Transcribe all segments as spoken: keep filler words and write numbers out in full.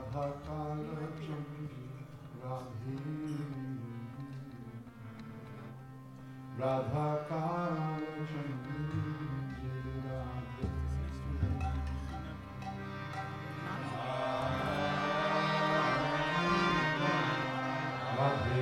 Radha Kala Chandi Radhe Radha Kala Chandi Radhe Radhe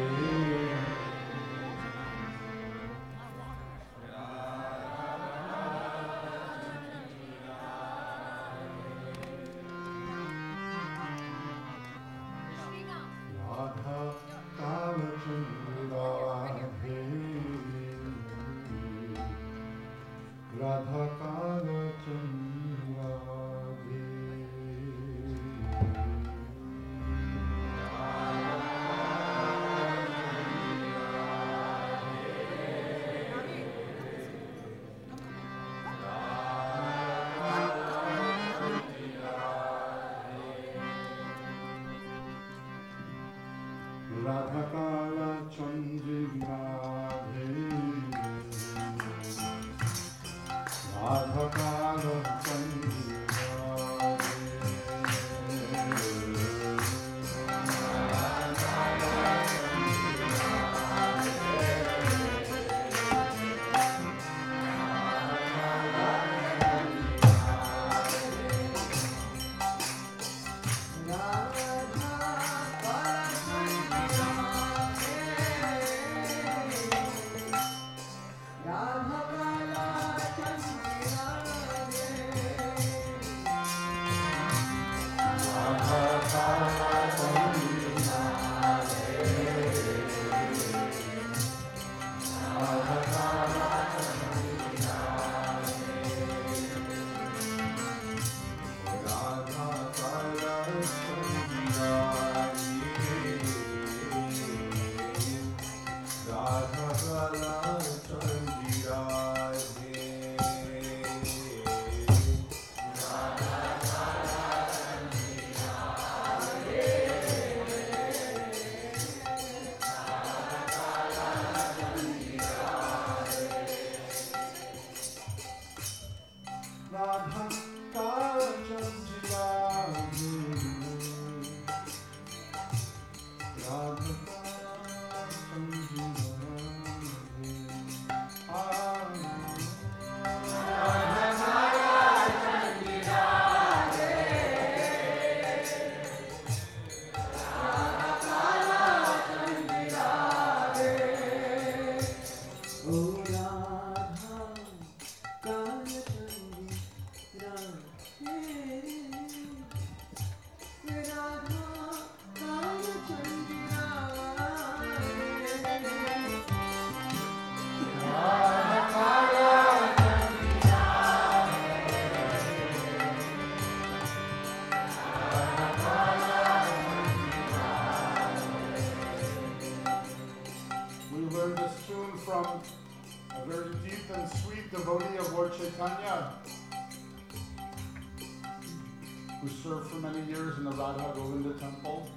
who served for many years in the Radha Govinda Temple,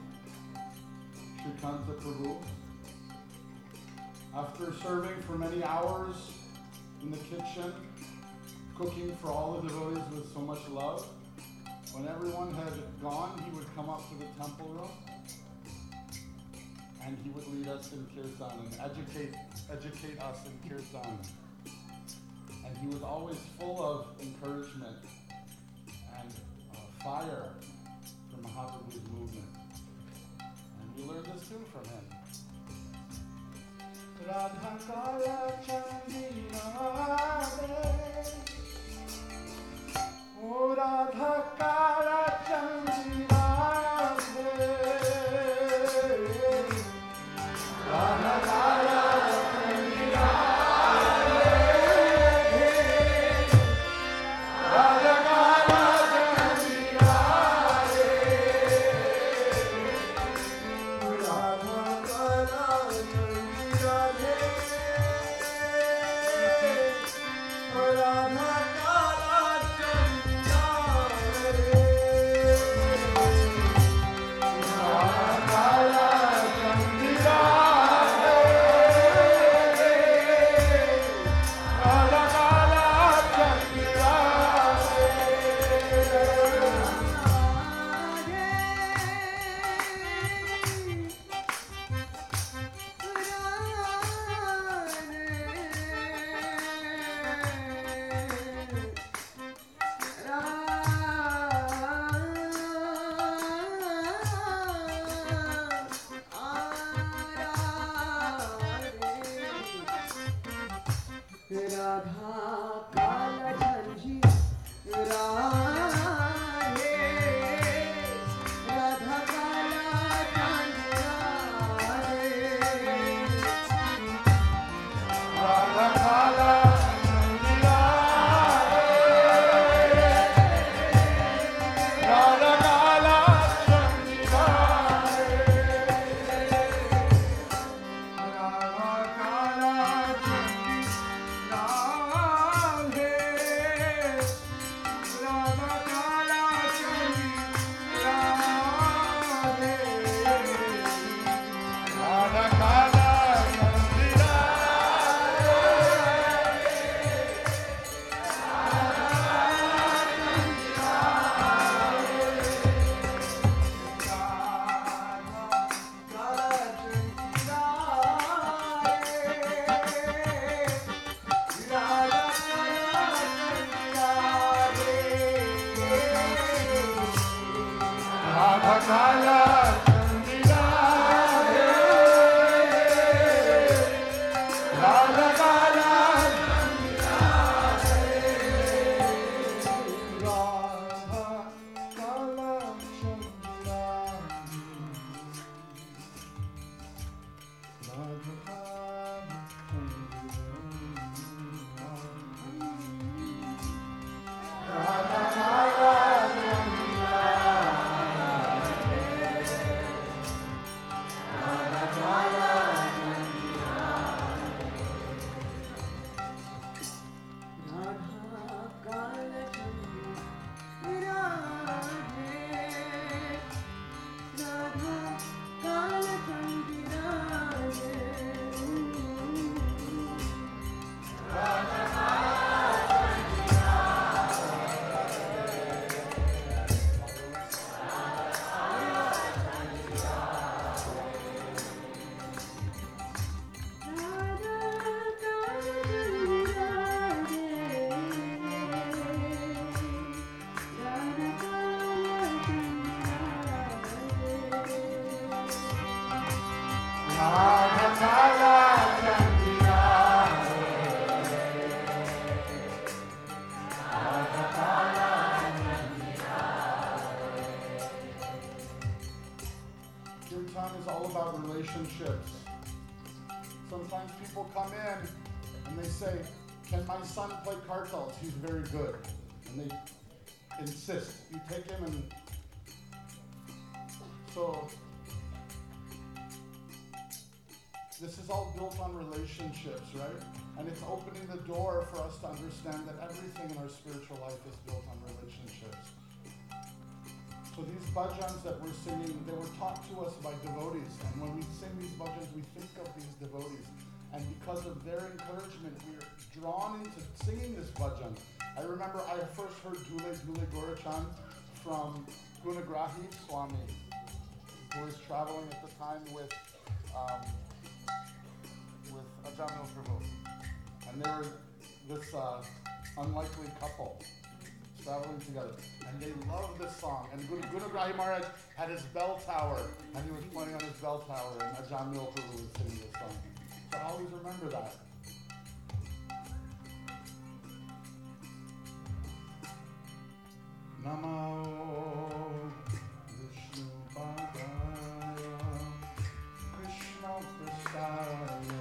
Sri Kanta Prabhu. After serving for many hours in the kitchen, cooking for all the devotees with so much love, when everyone had gone, he would come up to the temple room and he would lead us in Kirtan and educate, educate us in Kirtan. And he was always full of encouragement and uh, fire for Mahaprabhu's movement. And we learned this tune from him. Radha Kala Chandi Radhe, O Radha Kala Chandi Radhe, Radha Kala. He's very good, and they insist. You take him, and so this is all built on relationships, right? And it's opening the door for us to understand that everything in our spiritual life is built on relationships. So these bhajans that we're singing, they were taught to us by devotees, and when we sing these bhajans, we think of these devotees. And because of their encouragement, we are drawn into singing this bhajan. I remember I first heard Dule Dule Gorachan from Gunagrahi Swami, who was traveling at the time with um, with Ajamil Prabhu. And they were this uh, unlikely couple traveling together. And they loved this song. And Gun- Gunagrahi Maharaj had his bell tower, and he was playing on his bell tower, and Ajamil Prabhu was singing this song. But always remember that. Namo Vishnu Padaya Krishna Prasthaya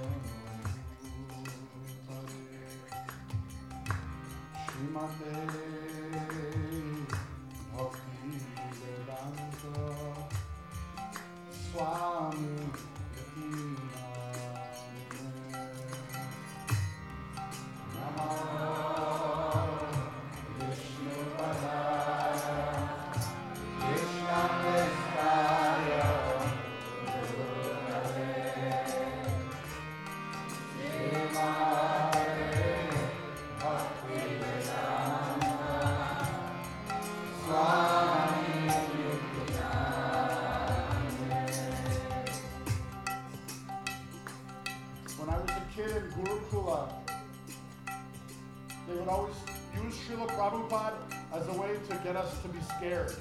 Srimate us to be scared.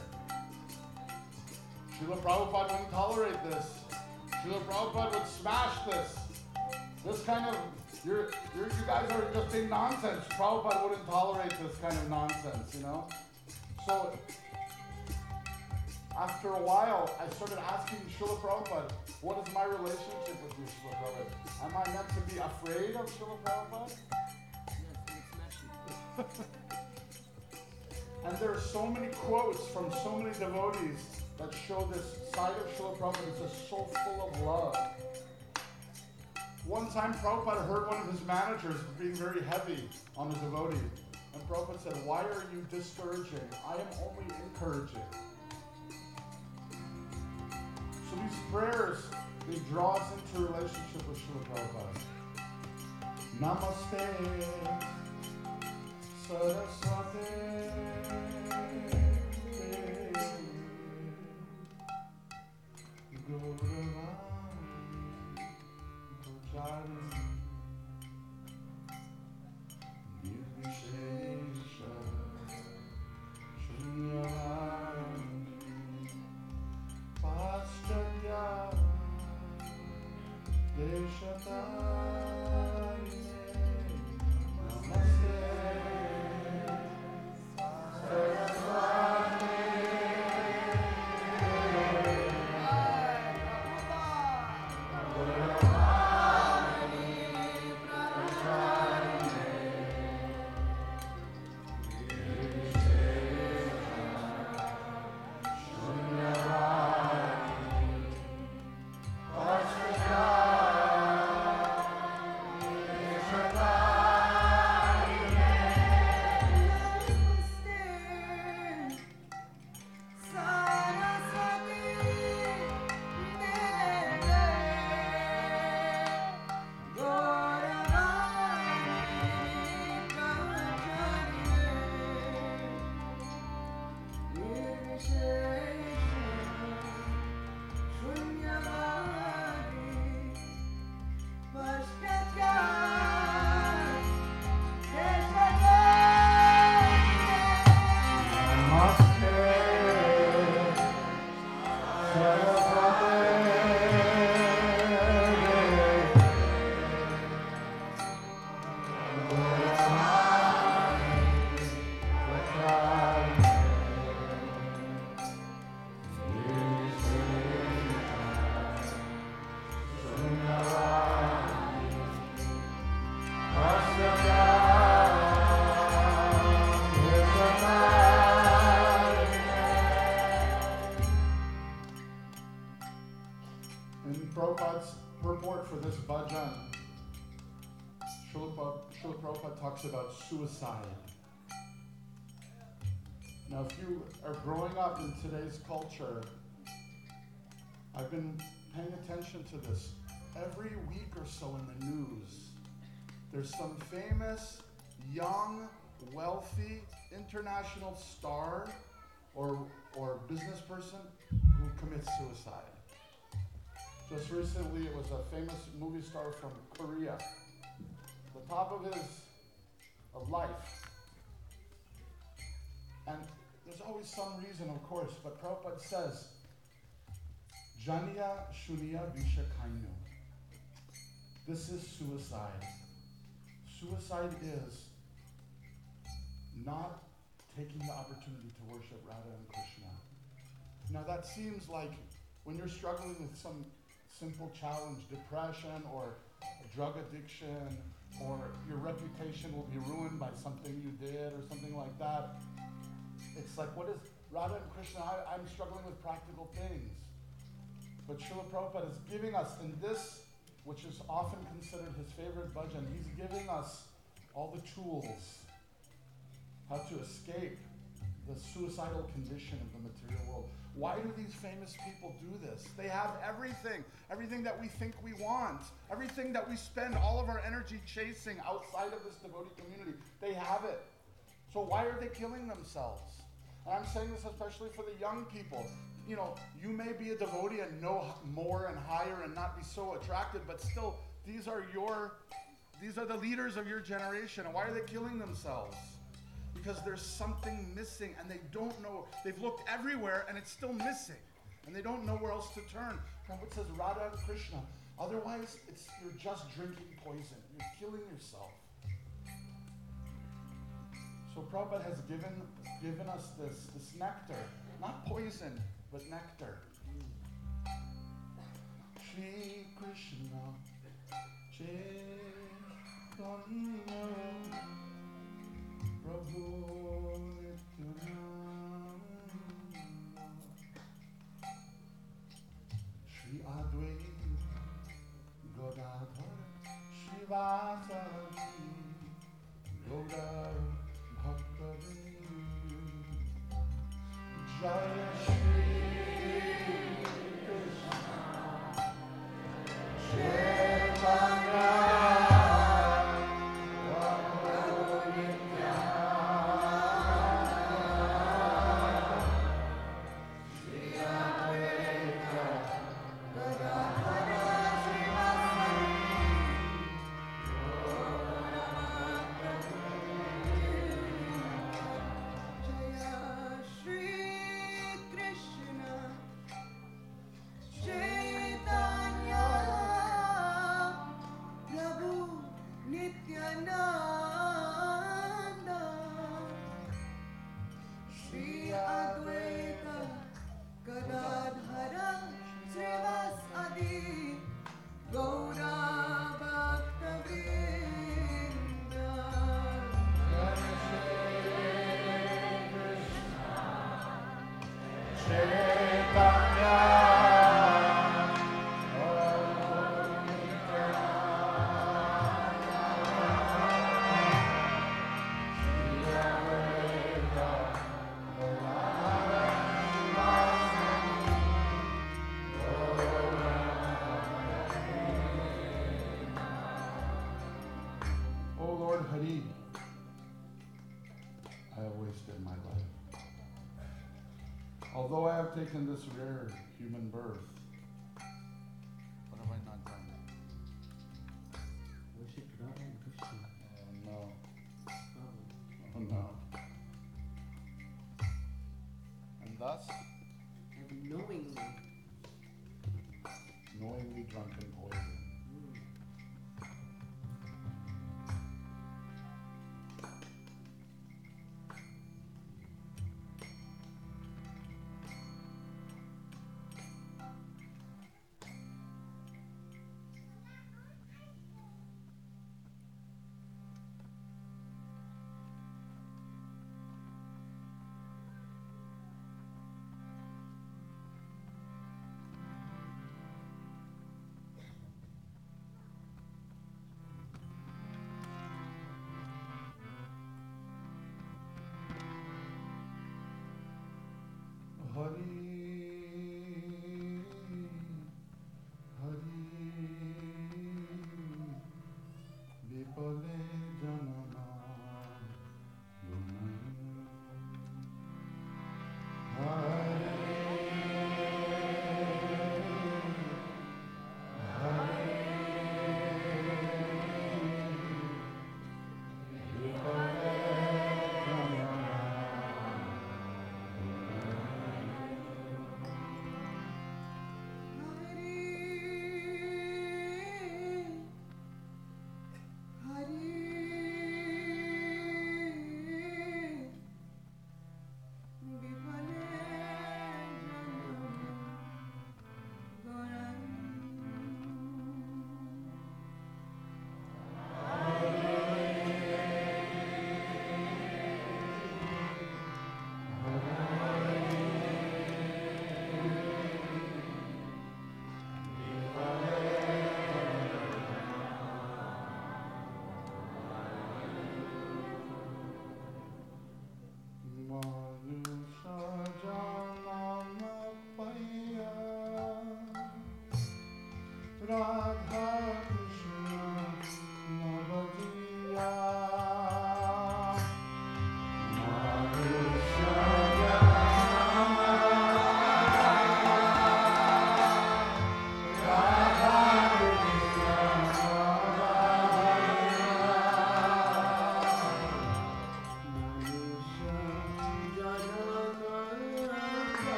Srila Prabhupada wouldn't tolerate this. Srila Prabhupada would smash this. This kind of, you're, you're, you guys are just in nonsense. Prabhupada wouldn't tolerate this kind of nonsense, you know? So, after a while, I started asking Srila Prabhupada, what is my relationship with you, Srila Prabhupada? Am I meant to be afraid of Srila Prabhupada? No, it's not. And there are so many quotes from so many devotees that show this side of Srila Prabhupada is just so full of love. One time Prabhupada heard one of his managers being very heavy on the devotee. And Prabhupada said, why are you discouraging? I am only encouraging. So these prayers, they draw us into a relationship with Srila Prabhupada. Namaste Saraswati Nirvishesha Shunyam Prabhupada's purport for this bhajan, Srila Prabhupada talks about suicide. Now, if you are growing up in today's culture, I've been paying attention to this. Every week or so in the news, there's some famous, young, wealthy, international star or or business person who commits suicide. Just recently, it was a famous movie star from Korea. The top of his of life. And there's always some reason, of course, but Prabhupada says, Janiya Shunya Vishakainu. This is suicide. Suicide is not taking the opportunity to worship Radha and Krishna. Now that seems like when you're struggling with some simple challenge, depression or drug addiction, or your reputation will be ruined by something you did or something like that. It's like, what is Radha and Krishna? I, I'm struggling with practical things. But Srila Prabhupada is giving us in this, which is often considered his favorite bhajan, he's giving us all the tools how to escape the suicidal condition of the material world. Why do these famous people do this? They have everything, everything that we think we want, everything that we spend all of our energy chasing outside of this devotee community. They have it. So why are they killing themselves? And I'm saying this especially for the young people. You know, you may be a devotee and know more and higher and not be so attracted, but still, these are your, these are the leaders of your generation. And why are they killing themselves? Because there's something missing and they don't know. They've looked everywhere and it's still missing. And they don't know where else to turn. Prabhupada says Radha and Krishna. Otherwise, it's you're just drinking poison. You're killing yourself. So Prabhupada has given, given us this, this nectar. Not poison, but nectar. Shri Krishna Chaitanya Prabhu Nityananda Shri Advaita Gadadhar Shrivasadi Gaura Bhakta Vrinda Jaya Shri Krishna Chaitanya taken this rare human birth. What have I not done? Worship Radha and Krishna. Oh no. Oh no. And thus? And knowingly. Knowingly drunken poison.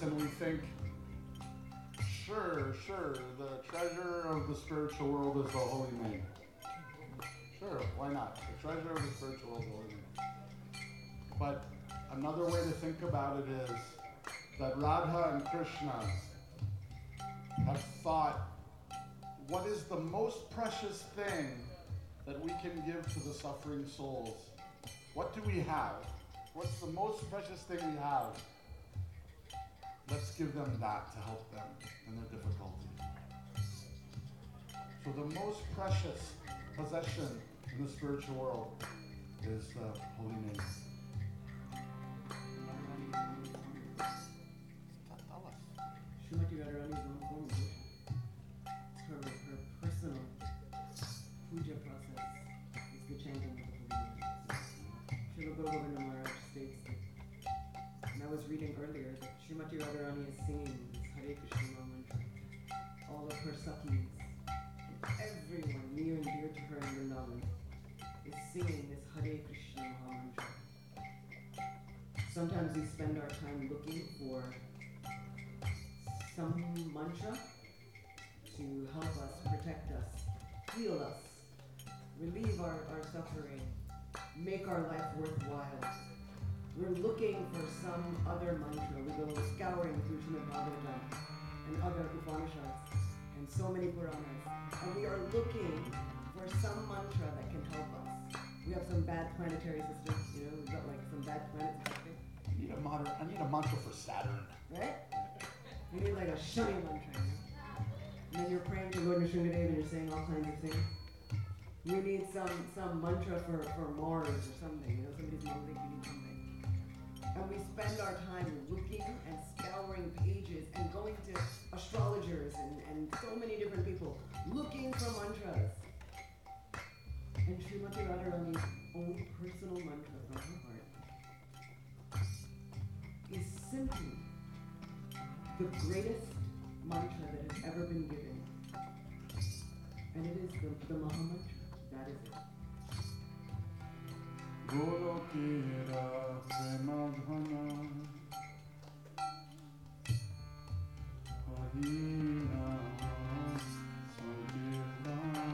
And we think, sure, sure, the treasure of the spiritual world is the holy name. Sure, why not? The treasure of the spiritual world is the holy name. But I another way to think about it is that Radha and Krishna have thought, what is the most precious thing that we can give to the suffering souls? What do we have? What's the most precious thing we have? Let's give them that to help them in their difficulty. So the most precious possession in the spiritual world is the holy name. Srimati Radharani's own home, her, her personal puja process is the chanting of the holy name. Srila Govinda Maharaj states that, and I was reading earlier, that Srimati Radharani is singing this Hare Krishna Mahamantra. All of her sakhis, everyone near and dear to her in Vrindavan, is singing this Hare Krishna Mahamantra. Sometimes we spend our time looking for some mantra to help us, protect us, heal us, relieve our, our suffering, make our life worthwhile. We're looking for some other mantra. We go scouring through Srimad Bhagavatam and other Upanishads and so many Puranas, and we are looking for some mantra that can help us. We have some bad planetary systems, you know, we've got like some bad planets. I need a mantra. I need a mantra for Saturn. Right? You need like a shiny mantra. And then you're praying to Lord Nisringadev and you're saying all kinds of things. You need some, some mantra for, for Mars or something. You know, somebody's modeling, you need something. And we spend our time looking and scouring pages and going to astrologers and, and so many different people looking for mantras. And Srimati Radharani's own personal mantra from her heart is simply the greatest mantra that has ever been given. And it is the, the Mahamantra. That is it. Golokeria premadhana Harina Sankirtana.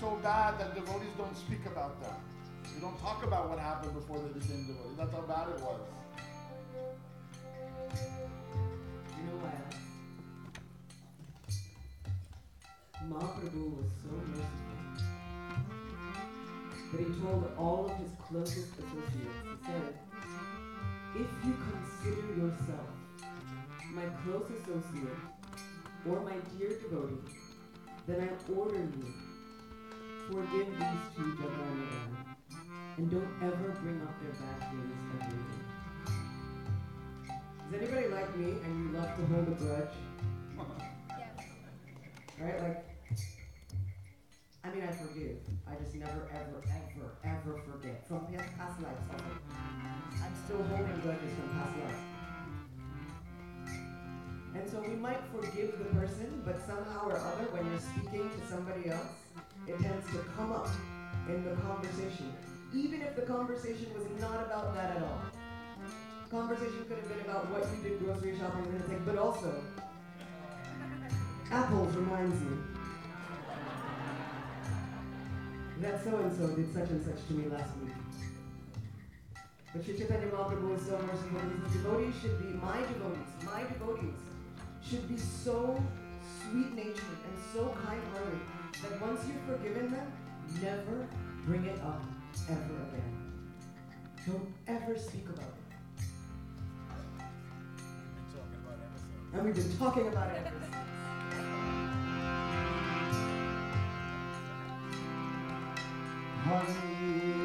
So bad that devotees don't speak about that. We don't talk about what happened before they became devotees. That's how bad it was. You know what else? Mahaprabhu was so merciful that he told all of his closest associates, he said, if you consider yourself my close associate or my dear devotee, then I order you, forgive these two Jagannathan, and don't ever bring up their bad feelings every day. Is anybody like me and you love to hold a grudge? Yes. Right? Like, I mean, I forgive. I just never, ever, ever, ever forget. From past lives, I'm, I'm still holding grudges from past lives. And so we might forgive the person, but somehow or other, when you're speaking to somebody else, it tends to come up in the conversation. Even if the conversation was not about that at all. Conversation could have been about what you did grocery shopping and everything, but also, apples reminds me that so-and-so did such-and-such to me last week. But Sri Chaitanya Mahaprabhu was so merciful. His devotees should be, my devotees, my devotees, should be so sweet-natured and so kind-hearted that once you've forgiven them, never bring it up ever again. Don't ever speak about it. We've been talking about everything. And we've been talking about everything. Hari, Hari.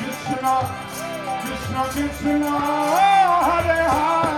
Krishna, Krishna, Krishna, Hare Hare.